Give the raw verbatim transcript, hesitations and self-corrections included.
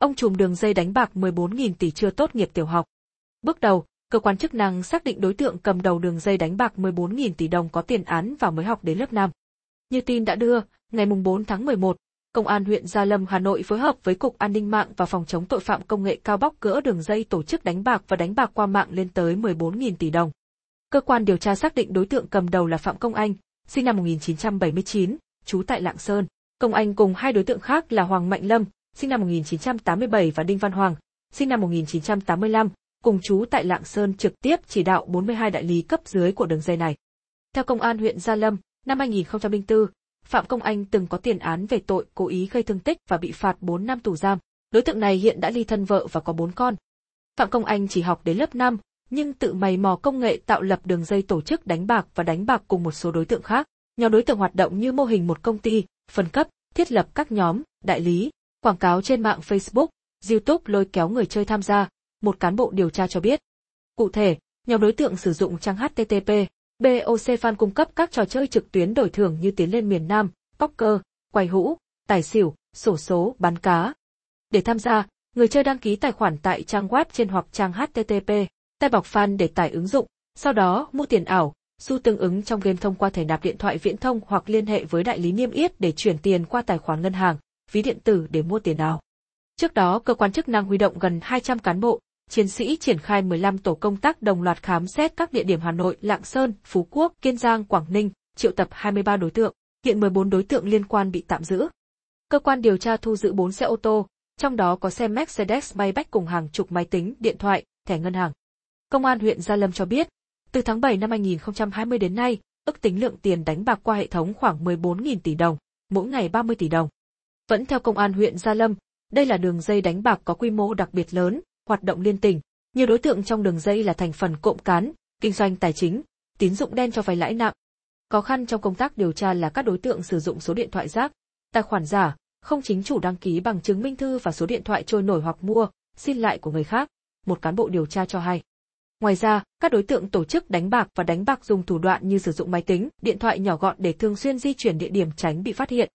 Ông trùm đường dây đánh bạc mười bốn nghìn tỷ chưa tốt nghiệp tiểu học. Bước đầu, cơ quan chức năng xác định đối tượng cầm đầu đường dây đánh bạc mười bốn nghìn tỷ đồng có tiền án và mới học đến lớp năm. Như tin đã đưa, ngày bốn tháng mười một, Công an huyện Gia Lâm, Hà Nội phối hợp với Cục An ninh mạng và Phòng chống tội phạm công nghệ cao bóc gỡ đường dây tổ chức đánh bạc và đánh bạc qua mạng lên tới mười bốn nghìn tỷ đồng. Cơ quan điều tra xác định đối tượng cầm đầu là Phạm Công Anh, sinh năm một nghìn chín trăm bảy mươi chín, trú tại Lạng Sơn. Công Anh cùng hai đối tượng khác là Hoàng Mạnh Lâm, sinh năm một nghìn chín trăm tám mươi bảy và Đinh Văn Hoàng, sinh năm một nghìn chín trăm tám mươi lăm, cùng trú tại Lạng Sơn trực tiếp chỉ đạo bốn mươi hai đại lý cấp dưới của đường dây này. Theo Công an huyện Gia Lâm, năm hai nghìn không trăm lẻ bốn, Phạm Công Anh từng có tiền án về tội cố ý gây thương tích và bị phạt bốn năm tù giam. Đối tượng này hiện đã ly thân vợ và có bốn con. Phạm Công Anh chỉ học đến lớp năm, nhưng tự mày mò công nghệ tạo lập đường dây tổ chức đánh bạc và đánh bạc cùng một số đối tượng khác. Nhóm đối tượng hoạt động như mô hình một công ty, phân cấp, thiết lập các nhóm, đại lý, quảng cáo trên mạng Facebook, YouTube lôi kéo người chơi tham gia, một cán bộ điều tra cho biết. Cụ thể, nhóm đối tượng sử dụng trang H T T P, B O C fan cung cấp các trò chơi trực tuyến đổi thưởng như tiến lên miền Nam, poker, quay hũ, tài xỉu, xổ số, bán cá. Để tham gia, người chơi đăng ký tài khoản tại trang web trên hoặc trang H T T P, tai bọc fan để tải ứng dụng, sau đó mua tiền ảo, xu tương ứng trong game thông qua thẻ nạp điện thoại viễn thông hoặc liên hệ với đại lý niêm yết để chuyển tiền qua tài khoản ngân hàng, ví điện tử để mua tiền ảo. Trước đó, cơ quan chức năng huy động gần hai trăm cán bộ, chiến sĩ triển khai mười lăm tổ công tác đồng loạt khám xét các địa điểm Hà Nội, Lạng Sơn, Phú Quốc, Kiên Giang, Quảng Ninh, triệu tập hai mươi ba đối tượng, hiện mười bốn đối tượng liên quan bị tạm giữ. Cơ quan điều tra thu giữ bốn xe ô tô, trong đó có xe Mercedes Maybach cùng hàng chục máy tính, điện thoại, thẻ ngân hàng. Công an huyện Gia Lâm cho biết, từ tháng bảy năm hai nghìn không trăm hai mươi đến nay, ước tính lượng tiền đánh bạc qua hệ thống khoảng mười bốn nghìn tỷ đồng, mỗi ngày ba mươi tỷ đồng. Vẫn theo Công an huyện Gia Lâm, đây là đường dây đánh bạc có quy mô đặc biệt lớn, hoạt động liên tỉnh. Nhiều đối tượng trong đường dây là thành phần cộng cán, kinh doanh tài chính, tín dụng đen cho vay lãi nặng. Khó khăn trong công tác điều tra là các đối tượng sử dụng số điện thoại rác, tài khoản giả, không chính chủ đăng ký bằng chứng minh thư và số điện thoại trôi nổi hoặc mua, xin lại của người khác, một cán bộ điều tra cho hay. Ngoài ra, các đối tượng tổ chức đánh bạc và đánh bạc dùng thủ đoạn như sử dụng máy tính, điện thoại nhỏ gọn để thường xuyên di chuyển địa điểm tránh bị phát hiện,